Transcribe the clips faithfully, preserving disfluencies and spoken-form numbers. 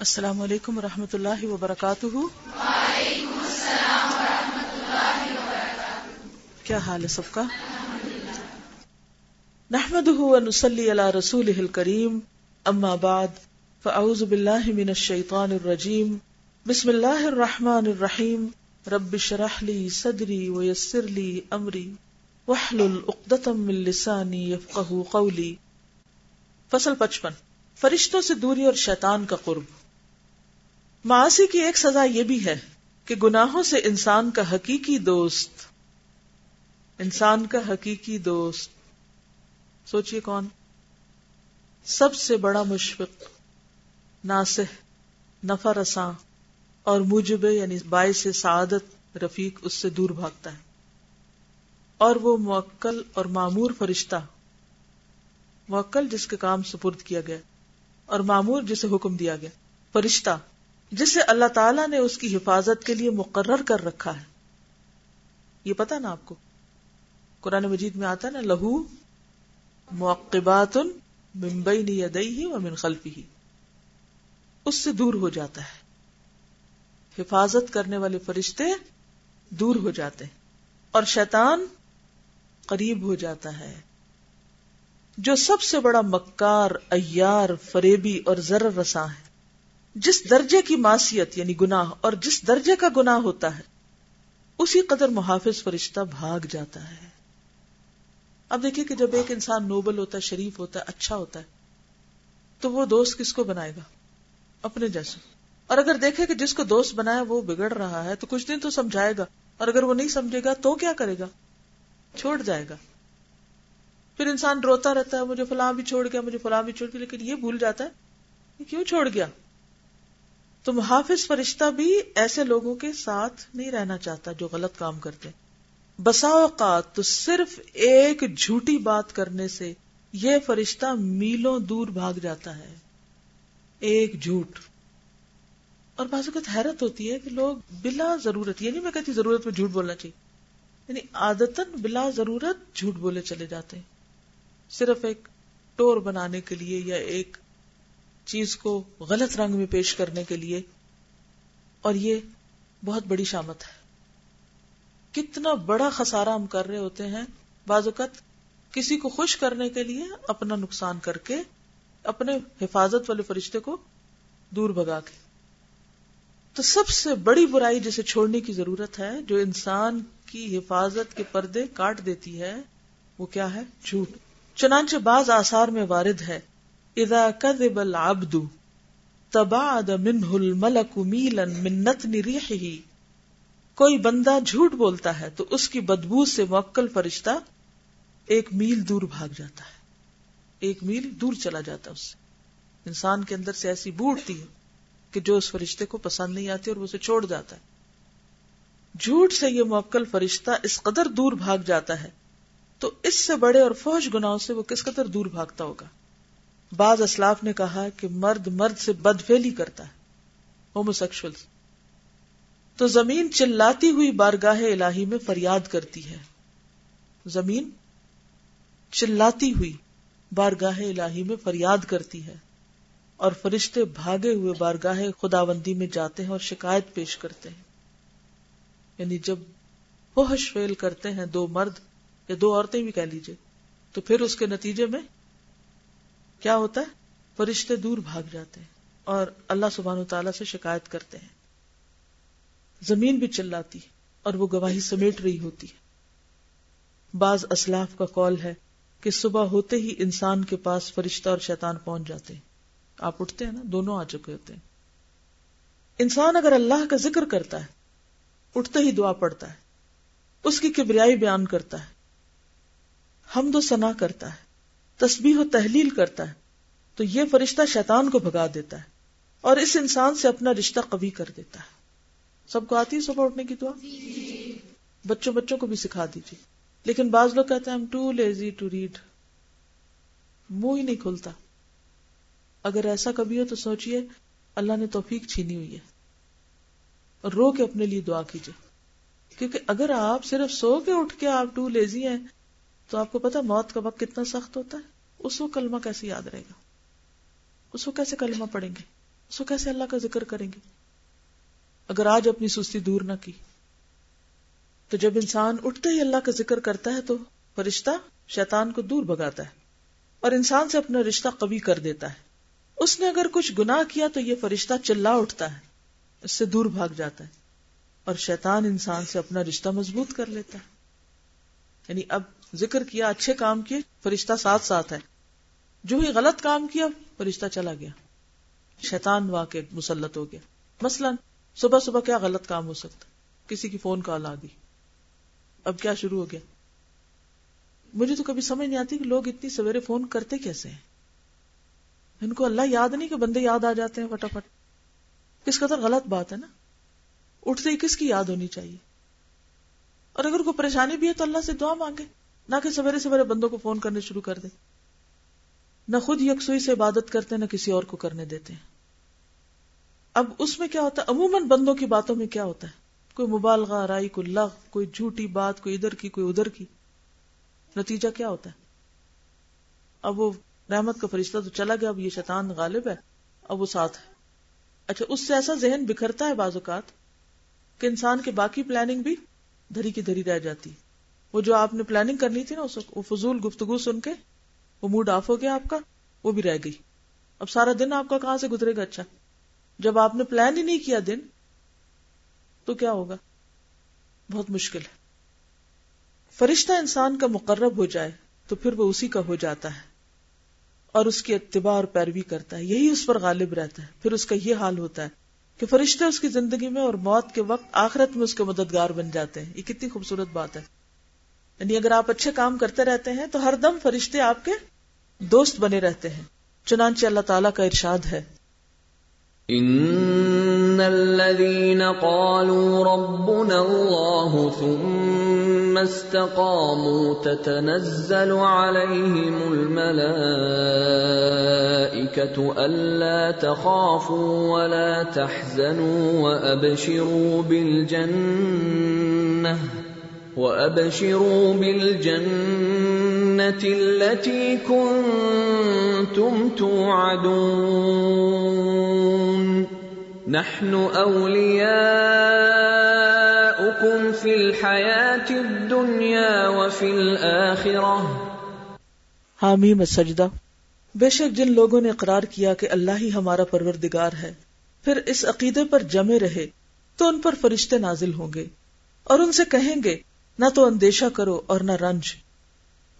السلام علیکم ورحمۃ اللہ وبرکاتہ۔ وعلیکم السلام ورحمۃ اللہ وبرکاتہ۔ کیا حال ہے سب کا؟ نحمده ونصلی علی رسولہ الکریم، اما بعد فاعوذ باللہ من الشیطان الرجیم، بسم اللہ الرحمن الرحیم، رب اشرح لی صدری ویسر لی امری واحلل عقدۃ من لسانی یفقہوا قولی۔ فصل پچپن، فرشتوں سے دوری اور شیطان کا قرب۔ معاصی کی ایک سزا یہ بھی ہے کہ گناہوں سے انسان کا حقیقی دوست، انسان کا حقیقی دوست سوچئے کون؟ سب سے بڑا مشفق، ناصح، نفع رساں اور موجب یعنی باعث سعادت رفیق اس سے دور بھاگتا ہے، اور وہ موکل اور مامور فرشتہ، موکل جس کے کام سپرد کیا گیا اور مامور جسے حکم دیا گیا، فرشتہ جسے اللہ تعالیٰ نے اس کی حفاظت کے لیے مقرر کر رکھا ہے۔ یہ پتا نا آپ کو، قرآن مجید میں آتا ہے نا، لہو معقبات من بین یدیہ ومن خلفہ، اس سے دور ہو جاتا ہے، حفاظت کرنے والے فرشتے دور ہو جاتے ہیں اور شیطان قریب ہو جاتا ہے، جو سب سے بڑا مکار، ایار، فریبی اور ضرر رساں ہے۔ جس درجے کی معصیت یعنی گناہ اور جس درجے کا گناہ ہوتا ہے، اسی قدر محافظ فرشتہ بھاگ جاتا ہے۔ اب دیکھیں کہ جب ایک انسان نوبل ہوتا ہے، شریف ہوتا ہے، اچھا ہوتا ہے، تو وہ دوست کس کو بنائے گا؟ اپنے جیسے۔ اور اگر دیکھے کہ جس کو دوست بنایا وہ بگڑ رہا ہے، تو کچھ دن تو سمجھائے گا، اور اگر وہ نہیں سمجھے گا تو کیا کرے گا؟ چھوڑ جائے گا۔ پھر انسان روتا رہتا ہے، مجھے فلاں بھی چھوڑ گیا، مجھے فلاں بھی چھوڑ گیا، لیکن یہ بھول جاتا ہے کیوں چھوڑ گیا۔ تو محافظ فرشتہ بھی ایسے لوگوں کے ساتھ نہیں رہنا چاہتا جو غلط کام کرتے ہیں۔ بسا اوقات تو صرف ایک جھوٹی بات کرنے سے یہ فرشتہ میلوں دور بھاگ جاتا ہے، ایک جھوٹ۔ اور بعض اوقات حیرت ہوتی ہے کہ لوگ بلا ضرورت، یہ نہیں میں کہتی ضرورت میں جھوٹ بولنا چاہیے، یعنی عادتاً بلا ضرورت جھوٹ بولے چلے جاتے ہیں، صرف ایک ٹور بنانے کے لیے یا ایک چیز کو غلط رنگ میں پیش کرنے کے لیے، اور یہ بہت بڑی شامت ہے۔ کتنا بڑا خسارہ ہم کر رہے ہوتے ہیں بعض اوقات، کسی کو خوش کرنے کے لیے اپنا نقصان کر کے اپنے حفاظت والے فرشتے کو دور بھگا کے۔ تو سب سے بڑی برائی جسے چھوڑنے کی ضرورت ہے، جو انسان کی حفاظت کے پردے کاٹ دیتی ہے، وہ کیا ہے؟ جھوٹ۔ چنانچہ بعض آثار میں وارد ہے، اذا كذب العبد تباعد منه الملك ميلا من نتن ريحه، کوئی بندہ جھوٹ بولتا ہے تو اس کی بدبو سے موکل فرشتہ ایک میل دور بھاگ جاتا ہے، ایک میل دور چلا جاتا ہے۔ اس سے انسان کے اندر سے ایسی بو اٹھتی ہے کہ جو اس فرشتے کو پسند نہیں آتی اور وہ اسے چھوڑ جاتا ہے۔ جھوٹ سے یہ موکل فرشتہ اس قدر دور بھاگ جاتا ہے، تو اس سے بڑے اور فحش گناہوں سے وہ کس قدر دور بھاگتا ہوگا۔ بعض اسلاف نے کہا کہ مرد مرد سے بدفعلی کرتا ہے، ہوموسیکشول، تو زمین چلاتی ہوئی بارگاہ الہی میں فریاد کرتی ہے، زمین چلاتی ہوئی بارگاہ الہی میں فریاد کرتی ہے، اور فرشتے بھاگے ہوئے بارگاہ خداوندی میں جاتے ہیں اور شکایت پیش کرتے ہیں۔ یعنی جب فحش فعل کرتے ہیں دو مرد یا دو عورتیں بھی کہہ لیجئے، تو پھر اس کے نتیجے میں کیا ہوتا ہے؟ فرشتے دور بھاگ جاتے ہیں اور اللہ سبحانہ وتعالیٰ سے شکایت کرتے ہیں۔ زمین بھی چلاتی اور وہ گواہی سمیٹ رہی ہوتی ہے۔ بعض اسلاف کا قول ہے کہ صبح ہوتے ہی انسان کے پاس فرشتہ اور شیطان پہنچ جاتے ہیں۔ آپ اٹھتے ہیں نا، دونوں آ چکے ہوتے ہیں۔ انسان اگر اللہ کا ذکر کرتا ہے، اٹھتے ہی دعا پڑھتا ہے، اس کی کبریائی بیان کرتا ہے، حمد و ثنا کرتا ہے، تسبیح و تحلیل کرتا ہے، تو یہ فرشتہ شیطان کو بھگا دیتا ہے اور اس انسان سے اپنا رشتہ قوی کر دیتا ہے۔ سب کو آتی ہے صبح اٹھنے کی دعا؟ بچوں بچوں کو بھی سکھا دیجیے۔ لیکن بعض لوگ کہتے ہیں I'm too lazy to read، منہ ہی نہیں کھلتا۔ اگر ایسا کبھی ہو تو سوچئے اللہ نے توفیق چھینی ہوئی ہے، اور رو کے اپنے لیے دعا کیجیے، کیونکہ اگر آپ صرف سو کے اٹھ کے آپ ٹو لیزی ہیں، تو آپ کو پتا موت کا وقت کتنا سخت ہوتا ہے، اس کو کلمہ کیسے یاد رہے گا، اس کو کیسے کلمہ پڑھیں گے، سو کیسے اللہ کا ذکر کریں گے اگر آج اپنی سستی دور نہ کی؟ تو جب انسان اٹھتے ہی اللہ کا ذکر کرتا ہے تو فرشتہ شیطان کو دور بھگاتا ہے اور انسان سے اپنا رشتہ قوی کر دیتا ہے. اس نے اگر کچھ گناہ کیا تو یہ فرشتہ چلا اٹھتا ہے، اس سے دور بھاگ جاتا ہے، اور شیطان انسان سے اپنا رشتہ مضبوط کر لیتا ہے. یعنی اب ذکر کیا، اچھے کام کیے، فرشتہ ساتھ ساتھ ہے، جو ہی غلط کام کیا فرشتہ چلا گیا، شیطان واقع مسلط ہو گیا. مثلا صبح صبح کیا غلط کام ہو سکتا، کسی کی فون کال آ گئی، اب کیا شروع ہو گیا. مجھے تو کبھی سمجھ نہیں آتی کہ لوگ اتنی سویرے فون کرتے کیسے ہیں، ان کو اللہ یاد نہیں کہ بندے یاد آ جاتے ہیں فٹافٹ. کس قدر غلط بات ہے نا، اٹھتے ہی کس کی یاد ہونی چاہیے. اور اگر کوئی پریشانی بھی ہے تو اللہ سے دعا مانگے، نہ کہ سویرے سویرے بندوں کو فون کرنے شروع کر دے. نہ خود یکسوئی سے عبادت کرتے نہ کسی اور کو کرنے دیتے ہیں. اب اس میں کیا ہوتا ہے، عموماً بندوں کی باتوں میں کیا ہوتا ہے، کوئی مبالغہ آرائی، کوئی لغو، کوئی جھوٹی بات، کوئی ادھر کی کوئی ادھر کی. نتیجہ کیا ہوتا ہے، اب وہ رحمت کا فرشتہ تو چلا گیا، اب یہ شیطان غالب ہے، اب وہ ساتھ ہے. اچھا، اس سے ایسا ذہن بکھرتا ہے بعض اوقات کہ انسان کے باقی پلاننگ بھی دھری کی دھری رہ جاتی. وہ جو آپ نے پلاننگ کرنی تھی نا، اس وہ فضول گفتگو سن کے وہ موڈ آف ہو گیا آپ کا، وہ بھی رہ گئی. اب سارا دن آپ کا کہاں سے گزرے گا؟ اچھا، جب آپ نے پلان ہی نہیں کیا دن تو کیا ہوگا، بہت مشکل ہے. فرشتہ انسان کا مقرب ہو جائے تو پھر وہ اسی کا ہو جاتا ہے اور اس کی اتباع اور پیروی کرتا ہے، یہی اس پر غالب رہتا ہے. پھر اس کا یہ حال ہوتا ہے کہ فرشتے اس کی زندگی میں اور موت کے وقت آخرت میں اس کے مددگار بن جاتے ہیں. یہ کتنی خوبصورت بات ہے. یعنی اگر آپ اچھے کام کرتے رہتے ہیں تو ہر دم فرشتے آپ کے دوست بنے رہتے ہیں. چنانچہ اللہ تعالیٰ کا ارشاد ہے، ان الذین قالوا ربنا اللہ ثم استقاموا تتنزل علیہم الملائکة الا تخافوا ولا تحزنوا وابشروا بالجنہ وَأَبْشِرُوا بِالْجَنَّةِ الَّتِي كُنْتُمْ تُوعَدُونَ نَحْنُ أَوْلِيَاؤُكُمْ فِي الْحَيَاةِ الدُّنْيَا وَفِي الْآخِرَةِ. حامیم السجدہ. بے شک جن لوگوں نے اقرار کیا کہ اللہ ہی ہمارا پروردگار ہے، پھر اس عقیدے پر جمے رہے تو ان پر فرشتے نازل ہوں گے اور ان سے کہیں گے، نہ تو اندیشہ کرو اور نہ رنج،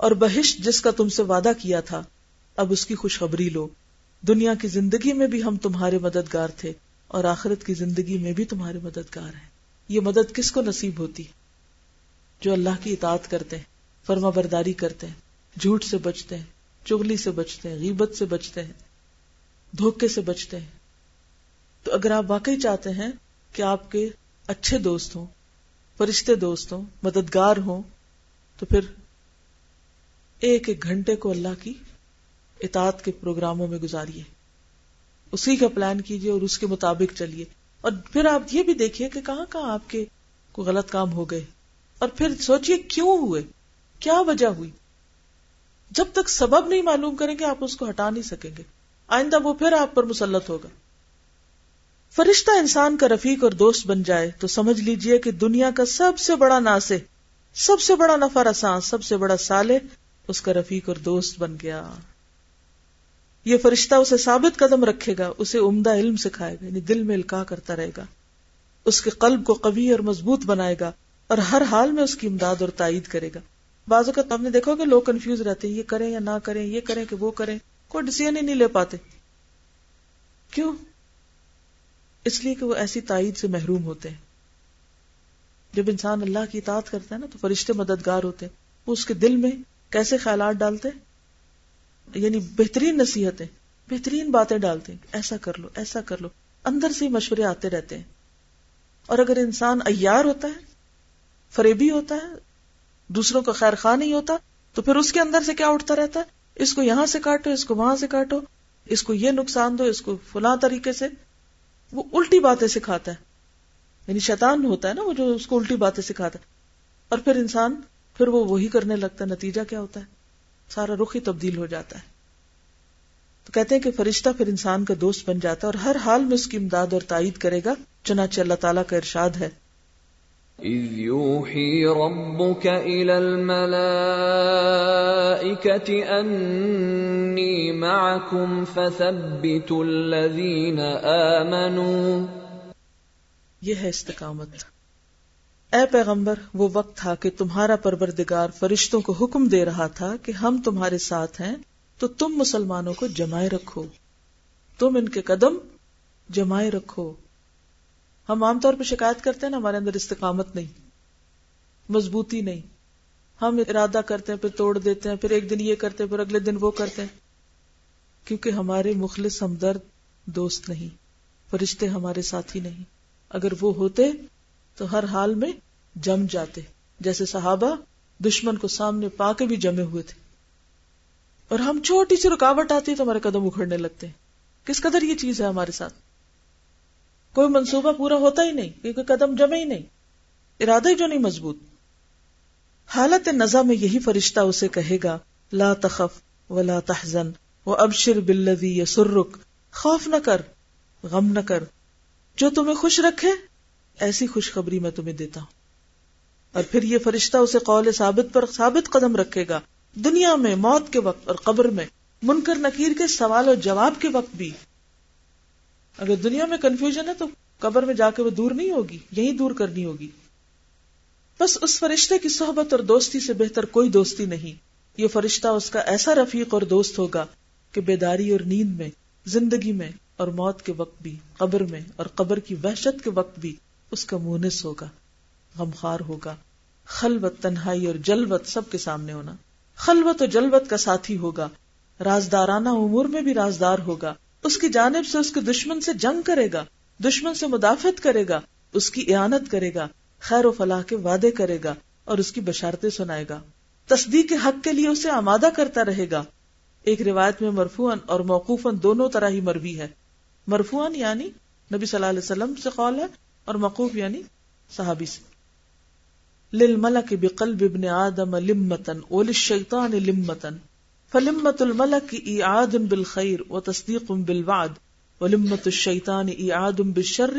اور بہشت جس کا تم سے وعدہ کیا تھا اب اس کی خوشخبری لو. دنیا کی زندگی میں بھی ہم تمہارے مددگار تھے اور آخرت کی زندگی میں بھی تمہارے مددگار ہیں. یہ مدد کس کو نصیب ہوتی؟ جو اللہ کی اطاعت کرتے ہیں، فرما برداری کرتے ہیں، جھوٹ سے بچتے ہیں، چغلی سے بچتے ہیں، غیبت سے بچتے ہیں، دھوکے سے بچتے ہیں. تو اگر آپ واقعی چاہتے ہیں کہ آپ کے اچھے دوست ہوں، فرشتے دوست ہوں، مددگار ہوں، تو پھر ایک ایک گھنٹے کو اللہ کی اطاعت کے پروگراموں میں گزاریے، اسی کا پلان کیجیے اور اس کے مطابق چلیے. اور پھر آپ یہ بھی دیکھیے کہ کہاں کہاں آپ کے کو غلط کام ہو گئے، اور پھر سوچئے کیوں ہوئے، کیا وجہ ہوئی. جب تک سبب نہیں معلوم کریں گے آپ اس کو ہٹا نہیں سکیں گے، آئندہ وہ پھر آپ پر مسلط ہوگا. فرشتہ انسان کا رفیق اور دوست بن جائے تو سمجھ لیجئے کہ دنیا کا سب سے بڑا ناصح، سب سے بڑا نفع رساں، سب سے بڑا صالح اس کا رفیق اور دوست بن گیا. یہ فرشتہ اسے ثابت قدم رکھے گا، اسے عمدہ علم سکھائے گا، یعنی دل میں القاع کرتا رہے گا، اس کے قلب کو قوی اور مضبوط بنائے گا اور ہر حال میں اس کی امداد اور تائید کرے گا. بعض اوقات آپ نے دیکھا کہ لوگ کنفیوز رہتے ہیں، یہ کریں یا نہ کریں، یہ کریں کہ وہ کریں، کوئی ڈیسیزن ہی نہیں لے پاتے. کیوں؟ اس لیے کہ وہ ایسی تائید سے محروم ہوتے ہیں. جب انسان اللہ کی اطاعت کرتا ہے نا تو فرشتے مددگار ہوتے ہیں. وہ اس کے دل میں کیسے خیالات ڈالتے ہیں، یعنی بہترین نصیحتیں، بہترین باتیں ڈالتے ہیں، ایسا کر لو ایسا کر لو، اندر سے مشورے آتے رہتے ہیں. اور اگر انسان عیار ہوتا ہے، فریبی ہوتا ہے، دوسروں کا خیر خواہ نہیں ہوتا، تو پھر اس کے اندر سے کیا اٹھتا رہتا ہے، اس کو یہاں سے کاٹو، اس کو وہاں سے کاٹو، اس کو یہ نقصان دو، اس کو فلاں طریقے سے. وہ الٹی باتیں سکھاتا ہے، یعنی شیطان ہوتا ہے نا وہ جو اس کو الٹی باتیں سکھاتا ہے، اور پھر انسان پھر وہ وہی کرنے لگتا ہے. نتیجہ کیا ہوتا ہے، سارا رخ ہی تبدیل ہو جاتا ہے. تو کہتے ہیں کہ فرشتہ پھر انسان کا دوست بن جاتا ہے اور ہر حال میں اس کی امداد اور تائید کرے گا، چنانچہ اللہ تعالیٰ کا ارشاد ہے، اِذْ يُوحِي رَبُّكَ إِلَى الْمَلَائِكَةِ أَنِّي مَعَكُمْ فَثَبِّتُوا الَّذِينَ آمَنُوا. یہ ہے استقامت. اے پیغمبر، وہ وقت تھا کہ تمہارا پروردگار فرشتوں کو حکم دے رہا تھا کہ ہم تمہارے ساتھ ہیں تو تم مسلمانوں کو جمائے رکھو، تم ان کے قدم جمائے رکھو. ہم عام طور پہ شکایت کرتے ہیں نا، ہمارے اندر استقامت نہیں، مضبوطی نہیں. ہم ارادہ کرتے ہیں پھر توڑ دیتے ہیں، پھر ایک دن یہ کرتے ہیں پھر اگلے دن وہ کرتے ہیں، کیونکہ ہمارے مخلص ہمدرد دوست نہیں، فرشتے ہمارے ساتھی نہیں. اگر وہ ہوتے تو ہر حال میں جم جاتے، جیسے صحابہ دشمن کو سامنے پا کے بھی جمے ہوئے تھے. اور ہم چھوٹی سی رکاوٹ آتی ہے تو ہمارے قدم اکھڑنے لگتے ہیں. کس قدر یہ چیز ہے ہمارے ساتھ، کوئی منصوبہ پورا ہوتا ہی نہیں کیونکہ قدم جمے ہی نہیں، ارادہ ہی جو نہیں مضبوط. حالت نزع میں یہی فرشتہ اسے کہے گا، لا تخف ولا تحزن وابشر بالذی یسرک، خوف نہ کر، غم نہ کر، جو تمہیں خوش رکھے ایسی خوشخبری میں تمہیں دیتا ہوں. اور پھر یہ فرشتہ اسے قول ثابت پر ثابت قدم رکھے گا، دنیا میں موت کے وقت اور قبر میں، منکر نکیر کے سوال و جواب کے وقت بھی. اگر دنیا میں کنفیوژن ہے تو قبر میں جا کے وہ دور نہیں ہوگی، یہی دور کرنی ہوگی. بس اس فرشتے کی صحبت اور دوستی سے بہتر کوئی دوستی نہیں. یہ فرشتہ اس کا ایسا رفیق اور دوست ہوگا کہ بیداری اور نیند میں، زندگی میں اور موت کے وقت بھی، قبر میں اور قبر کی وحشت کے وقت بھی اس کا مونس ہوگا، غمخوار ہوگا. خلوت، تنہائی اور جلوت سب کے سامنے ہونا، خلوت اور جلوت کا ساتھی ہوگا. رازدارانہ امور میں بھی رازدار ہوگا، اس کی جانب سے اس کے دشمن سے جنگ کرے گا، دشمن سے مدافعت کرے گا، اس کی اعانت کرے گا، خیر و فلاح کے وعدے کرے گا اور اس کی بشارتیں سنائے گا، تصدیق کے حق کے لیے اسے آمادہ کرتا رہے گا. ایک روایت میں مرفوعاً اور موقوفاً دونوں طرح ہی مروی ہے. مرفوعاً یعنی نبی صلی اللہ علیہ وسلم سے قول ہے، اور موقوف یعنی صحابی سے. للملک بقلب ابن آدم لمتن وللشیطان لمتن، فلمت الملک ایعاد بالخیر وتصدیق بالوعد، ولمت الشیطان ایعاد بالشر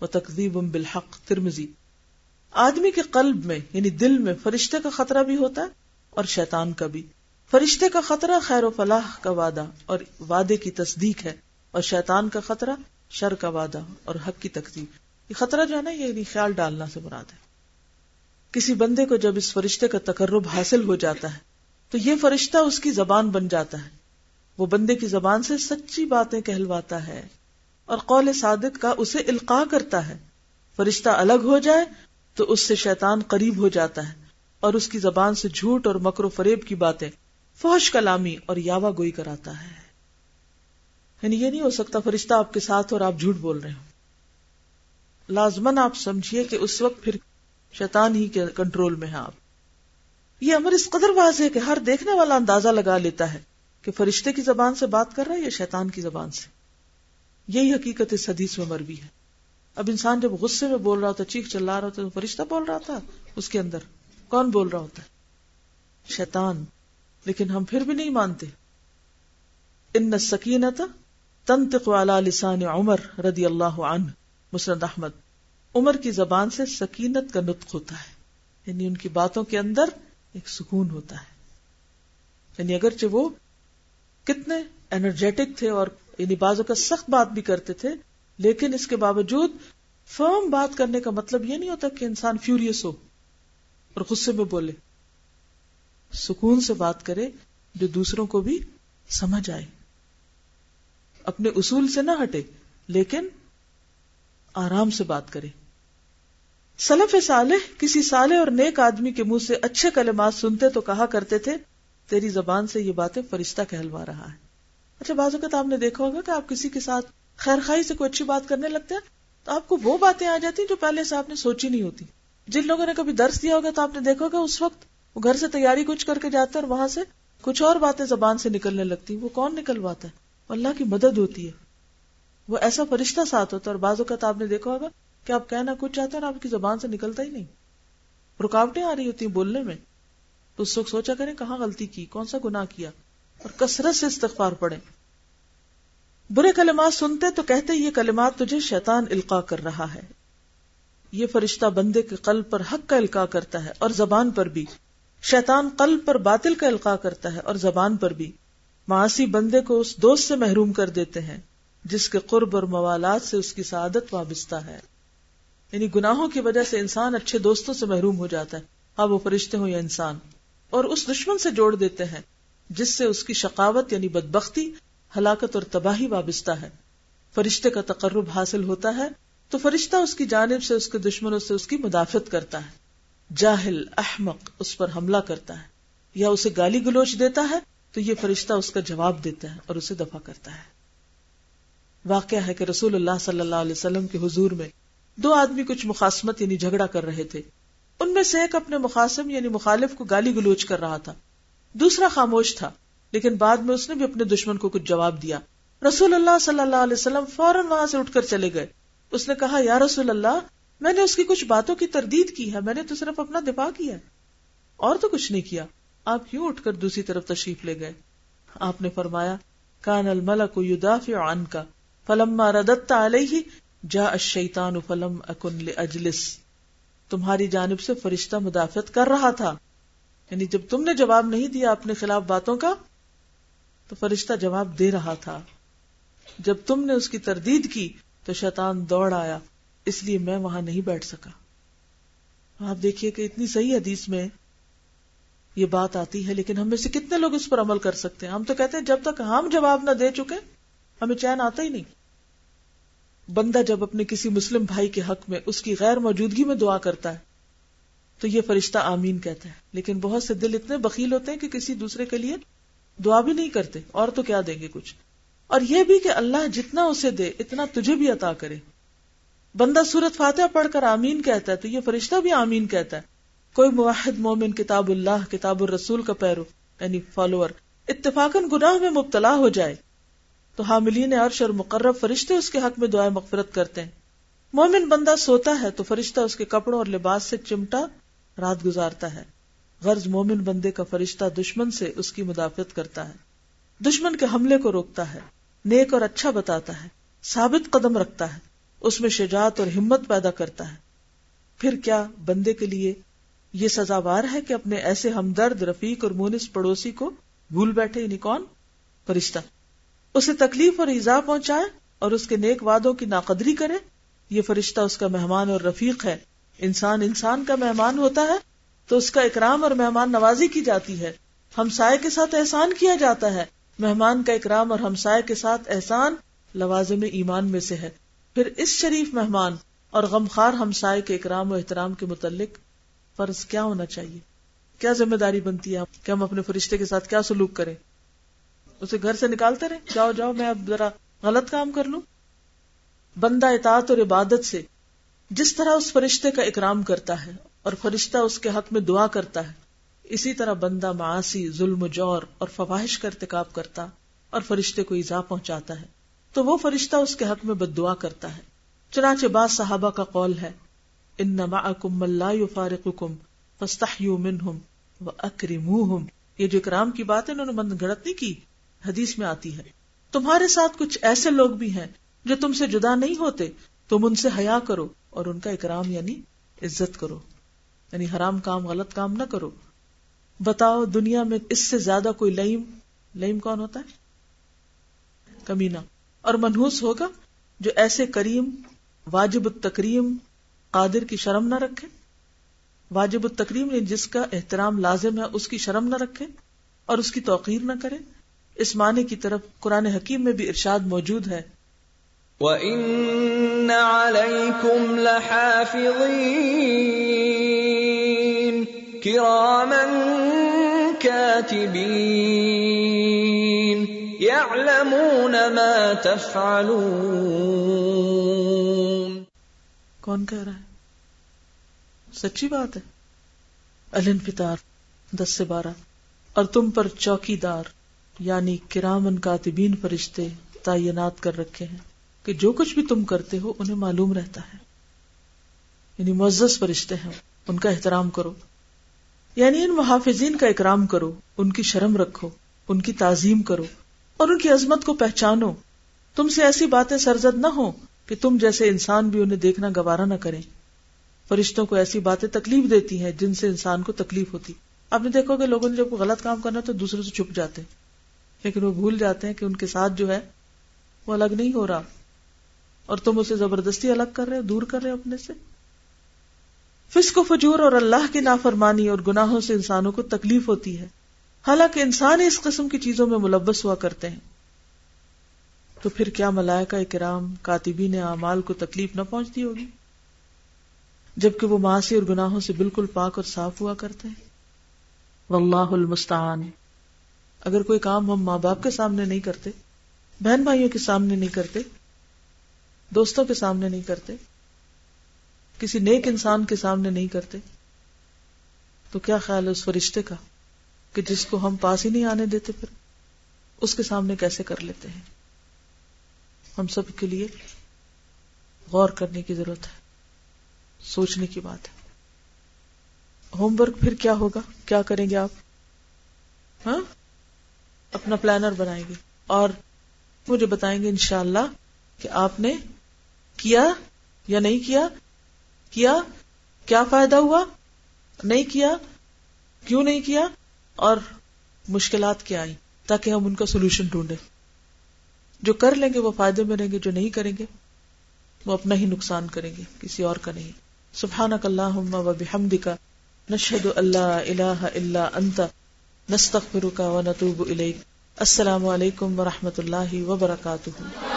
وتکذیب بالحق. ترمذی. آدمی کے قلب میں یعنی دل میں فرشتے کا خطرہ بھی ہوتا ہے اور شیطان کا بھی. فرشتے کا خطرہ خیر و فلاح کا وعدہ اور وعدے کی تصدیق ہے، اور شیطان کا خطرہ شر کا وعدہ اور حق کی تکذیب. یہ خطرہ جو ہے نا، یعنی خیال ڈالنا سے مراد ہے. کسی بندے کو جب اس فرشتے کا تقرب حاصل ہو جاتا ہے تو یہ فرشتہ اس کی زبان بن جاتا ہے، وہ بندے کی زبان سے سچی باتیں کہلواتا ہے اور قول صادق کا اسے القاء کرتا ہے. فرشتہ الگ ہو جائے تو اس سے شیطان قریب ہو جاتا ہے اور اس کی زبان سے جھوٹ اور مکر و فریب کی باتیں، فحش کلامی اور یاوا گوئی کراتا ہے. یعنی یہ نہیں ہو سکتا فرشتہ آپ کے ساتھ اور آپ جھوٹ بول رہے ہو. لازماً آپ سمجھیے کہ اس وقت پھر شیطان ہی کے کنٹرول میں ہے آپ. یہ امر اس قدر واضح ہے کہ ہر دیکھنے والا اندازہ لگا لیتا ہے کہ فرشتے کی زبان سے بات کر رہا ہے یا شیطان کی زبان سے. یہی حقیقت اس حدیث میں مروی ہے. اب انسان جب غصے میں بول رہا ہوتا ہے، چیخ چلا رہا ہوتا ہے، تو فرشتہ بول رہا تھا. اس کے اندر کون بول رہا ہوتا ہے؟ شیطان. لیکن ہم پھر بھی نہیں مانتے. ان السکینۃ تنطق علی لسان عمر رضی اللہ عنہ، مسند احمد. عمر کی زبان سے سکینت کا نطق ہوتا ہے، یعنی ان کی باتوں کے اندر ایک سکون ہوتا ہے. یعنی اگرچہ وہ کتنے انرجیٹک تھے اور یعنی بعضوں کا سخت بات بھی کرتے تھے، لیکن اس کے باوجود فرم بات کرنے کا مطلب یہ نہیں ہوتا کہ انسان فیوریس ہو اور غصے میں بولے. سکون سے بات کرے جو دوسروں کو بھی سمجھ آئے، اپنے اصول سے نہ ہٹے لیکن آرام سے بات کرے. سلف صالح کسی صالح اور نیک آدمی کے منہ سے اچھے کلمات سنتے تو کہا کرتے تھے، تیری زبان سے یہ باتیں فرشتہ کہلوا رہا ہے. اچھا، بعض اوقات آپ نے دیکھا ہوگا کہ آپ کسی کے ساتھ خیر خائی سے کوئی اچھی بات کرنے لگتے ہیں تو آپ کو وہ باتیں آ جاتی ہیں جو پہلے سے آپ نے سوچی نہیں ہوتی. جن لوگوں نے کبھی درس دیا ہوگا تو آپ نے دیکھا ہوگا اس وقت وہ گھر سے تیاری کچھ کر کے جاتے ہیں اور وہاں سے کچھ اور باتیں زبان سے نکلنے لگتی. وہ کون نکلواتا ہے؟ اللہ کی مدد ہوتی ہے، وہ ایسا فرشتہ ساتھ ہوتا ہے. اور بعض اوقات آپ نے دیکھا ہوگا کہ آپ کہنا کچھ چاہتے ہیں اور آپ کی زبان سے نکلتا ہی نہیں، رکاوٹیں آ رہی ہوتی ہیں بولنے میں. تو اس وقت سوچا کریں کہاں غلطی کی، کون سا گناہ کیا، اور کثرت سے استغفار پڑھیں. برے کلمات سنتے تو کہتے یہ کلمات تجھے شیطان القا کر رہا ہے. یہ فرشتہ بندے کے قلب پر حق کا القا کرتا ہے اور زبان پر بھی. شیطان قلب پر باطل کا القا کرتا ہے اور زبان پر بھی. معاصی بندے کو اس دوست سے محروم کر دیتے ہیں جس کے قرب اور موالات سے اس کی سعادت وابستہ ہے. یعنی گناہوں کی وجہ سے انسان اچھے دوستوں سے محروم ہو جاتا ہے، ہاں وہ فرشتے ہوں یا انسان، اور اس دشمن سے جوڑ دیتے ہیں جس سے اس کی شقاوت یعنی بدبختی، ہلاکت اور تباہی وابستہ ہے. فرشتے کا تقرب حاصل ہوتا ہے تو فرشتہ اس کی جانب سے اس کے دشمنوں سے اس کی مدافعت کرتا ہے. جاہل، احمق اس پر حملہ کرتا ہے یا اسے گالی گلوچ دیتا ہے تو یہ فرشتہ اس کا جواب دیتا ہے اور اسے دفع کرتا ہے. واقعہ ہے کہ رسول اللہ صلی اللہ علیہ وسلم کے حضور میں دو آدمی کچھ مخاصمت یعنی جھگڑا کر رہے تھے. ان میں سے ایک اپنے مخاصم یعنی مخالف کو گالی گلوچ کر رہا تھا، دوسرا خاموش تھا، لیکن بعد میں اس نے بھی اپنے دشمن کو کچھ جواب دیا. رسول اللہ صلی اللہ علیہ وسلم فوراً وہاں سے اٹھ کر چلے گئے. اس نے کہا، یا رسول اللہ، میں نے اس کی کچھ باتوں کی تردید کی ہے، میں نے تو صرف اپنا دفاع کیا اور تو کچھ نہیں کیا، آپ کیوں اٹھ کر دوسری طرف تشریف لے گئے؟ آپ نے فرمایا، کان الملک یدافع عنک فلما رددت علیہ جاء الشیطان فلم اکن لاجلس. تمہاری جانب سے فرشتہ مدافعت کر رہا تھا، یعنی جب تم نے جواب نہیں دیا اپنے خلاف باتوں کا تو فرشتہ جواب دے رہا تھا. جب تم نے اس کی تردید کی تو شیطان دوڑ آیا، اس لیے میں وہاں نہیں بیٹھ سکا. آپ دیکھیے کہ اتنی صحیح حدیث میں یہ بات آتی ہے، لیکن ہم میں سے کتنے لوگ اس پر عمل کر سکتے ہیں؟ ہم تو کہتے ہیں جب تک ہم جواب نہ دے چکے ہمیں چین آتا ہی نہیں. بندہ جب اپنے کسی مسلم بھائی کے حق میں اس کی غیر موجودگی میں دعا کرتا ہے تو یہ فرشتہ آمین کہتا ہے، لیکن بہت سے دل اتنے بخیل ہوتے ہیں کہ کسی دوسرے کے لیے دعا بھی نہیں کرتے، اور تو کیا دیں گے کچھ. اور یہ بھی کہ اللہ جتنا اسے دے اتنا تجھے بھی عطا کرے. بندہ سورۃ فاتحہ پڑھ کر آمین کہتا ہے تو یہ فرشتہ بھی آمین کہتا ہے. کوئی موحد مومن کتاب اللہ، کتاب الرسول کا پیرو یعنی فالوور اتفاقاً گناہ میں مبتلا ہو جائے تو حاملین عرش اور مقرب فرشتے اس کے حق میں دعائیں مغفرت کرتے ہیں. مومن بندہ سوتا ہے تو فرشتہ اس کے کپڑوں اور لباس سے چمٹا رات گزارتا ہے. غرض مومن بندے کا فرشتہ دشمن سے اس کی مدافعت کرتا ہے، دشمن کے حملے کو روکتا ہے، نیک اور اچھا بتاتا ہے، ثابت قدم رکھتا ہے، اس میں شجاعت اور ہمت پیدا کرتا ہے. پھر کیا بندے کے لیے یہ سزاوار ہے کہ اپنے ایسے ہمدرد، رفیق اور مونس پڑوسی کو بھول بیٹھے، یعنی کون؟ فرشتہ. اسے تکلیف اور ایذا پہنچائے اور اس کے نیک وعدوں کی ناقدری کرے، یہ فرشتہ اس کا مہمان اور رفیق ہے. انسان انسان کا مہمان ہوتا ہے تو اس کا اکرام اور مہمان نوازی کی جاتی ہے، ہمسائے کے ساتھ احسان کیا جاتا ہے. مہمان کا اکرام اور ہمسائے کے ساتھ احسان لوازم ایمان میں سے ہے. پھر اس شریف مہمان اور غمخوار ہمسائے کے اکرام و احترام کے متعلق فرض کیا ہونا چاہیے؟ کیا ذمہ داری بنتی ہے کہ ہم اپنے فرشتے کے ساتھ کیا سلوک کریں؟ اسے گھر سے نکالتے رہے، جاؤ جاؤ میں اب ذرا غلط کام کر لوں؟ بندہ اطاعت اور عبادت سے جس طرح اس فرشتے کا اکرام کرتا ہے اور فرشتہ اس کے حق میں دعا کرتا ہے، اسی طرح بندہ معاصی، ظلم و جور اور فواحش کا ارتکاب کرتا اور فرشتے کو ایذا پہنچاتا ہے تو وہ فرشتہ اس کے حق میں بد دعا کرتا ہے. چنانچہ بعض صحابہ کا قول ہے، ان معکم من لا یفارقکم فاستحیوا منہم واکرموہم. یہ جو اکرام کی بات ہے انہوں نے من گھڑت نہیں کی، حدیث میں آتی ہے. تمہارے ساتھ کچھ ایسے لوگ بھی ہیں جو تم سے جدا نہیں ہوتے، تم ان سے حیا کرو اور ان کا اکرام یعنی عزت کرو، یعنی حرام کام، غلط کام نہ کرو. بتاؤ دنیا میں اس سے زیادہ کوئی لئیم، لئیم کون ہوتا ہے؟ کمینہ اور منحوس ہوگا جو ایسے کریم، واجب التکریم قادر کی شرم نہ رکھے. واجب التکریم یعنی جس کا احترام لازم ہے اس کی شرم نہ رکھے اور اس کی توقیر نہ کرے. اس معنی کی طرف قرآن حکیم میں بھی ارشاد موجود ہے، وَإِنَّ عَلَيْكُمْ لَحَافِظِينَ كِرَامًا كَاتِبِينَ يَعْلَمُونَ مَا تَفْعَلُونَ. کون کہہ رہا ہے؟ سچی بات ہے. الانفطار دس سے بارہ، اور تم پر چوکی دار یعنی کرامن کاتبین فرشتے تعینات کر رکھے ہیں کہ جو کچھ بھی تم کرتے ہو انہیں معلوم رہتا ہے، یعنی معزز فرشتے ہیں، ان کا احترام کرو. یعنی ان محافظین کا اکرام کرو، ان کی شرم رکھو، ان کی تعظیم کرو اور ان کی عظمت کو پہچانو. تم سے ایسی باتیں سرزد نہ ہوں کہ تم جیسے انسان بھی انہیں دیکھنا گوارا نہ کریں. فرشتوں کو ایسی باتیں تکلیف دیتی ہیں جن سے انسان کو تکلیف ہوتی. آپ نے دیکھو کہ لوگوں نے جب کوئی غلط کام کرنا تو دوسرے سے چھپ جاتے ہیں، لیکن وہ بھول جاتے ہیں کہ ان کے ساتھ جو ہے وہ الگ نہیں ہو رہا، اور تم اسے زبردستی الگ کر رہے ہو، دور کر رہے ہو اپنے سے. فسق و فجور اور اللہ کی نافرمانی اور گناہوں سے انسانوں کو تکلیف ہوتی ہے، حالانکہ انسان اس قسم کی چیزوں میں ملوث ہوا کرتے ہیں. تو پھر کیا ملائکہ کرام کاتبین اعمال کو تکلیف نہ پہنچتی ہوگی، جبکہ وہ معاصی اور گناہوں سے بالکل پاک اور صاف ہوا کرتے ہیں. واللہ المستعان. اگر کوئی کام ہم ماں باپ کے سامنے نہیں کرتے، بہن بھائیوں کے سامنے نہیں کرتے، دوستوں کے سامنے نہیں کرتے، کسی نیک انسان کے سامنے نہیں کرتے، تو کیا خیال ہے اس فرشتے کا کہ جس کو ہم پاس ہی نہیں آنے دیتے، پھر اس کے سامنے کیسے کر لیتے ہیں. ہم سب کے لیے غور کرنے کی ضرورت ہے، سوچنے کی بات ہے. ہوم ورک پھر کیا ہوگا، کیا کریں گے آپ؟ ہاں اپنا پلانر بنائیں گے اور مجھے بتائیں گے انشاءاللہ کہ آپ نے کیا یا نہیں کیا، کیا کیا فائدہ ہوا، نہیں کیا کیوں نہیں کیا، اور مشکلات کیا آئی، تاکہ ہم ان کا سولوشن ڈھونڈیں. جو کر لیں گے وہ فائدے میں رہیں گے، جو نہیں کریں گے وہ اپنا ہی نقصان کریں گے، کسی اور کا نہیں. سبحانک اللہم و بحمدک، نشہد ان لا الہ الا انت، نستغفرک و نتوب الیک. السلام علیکم و رحمۃ اللہ وبرکاتہ.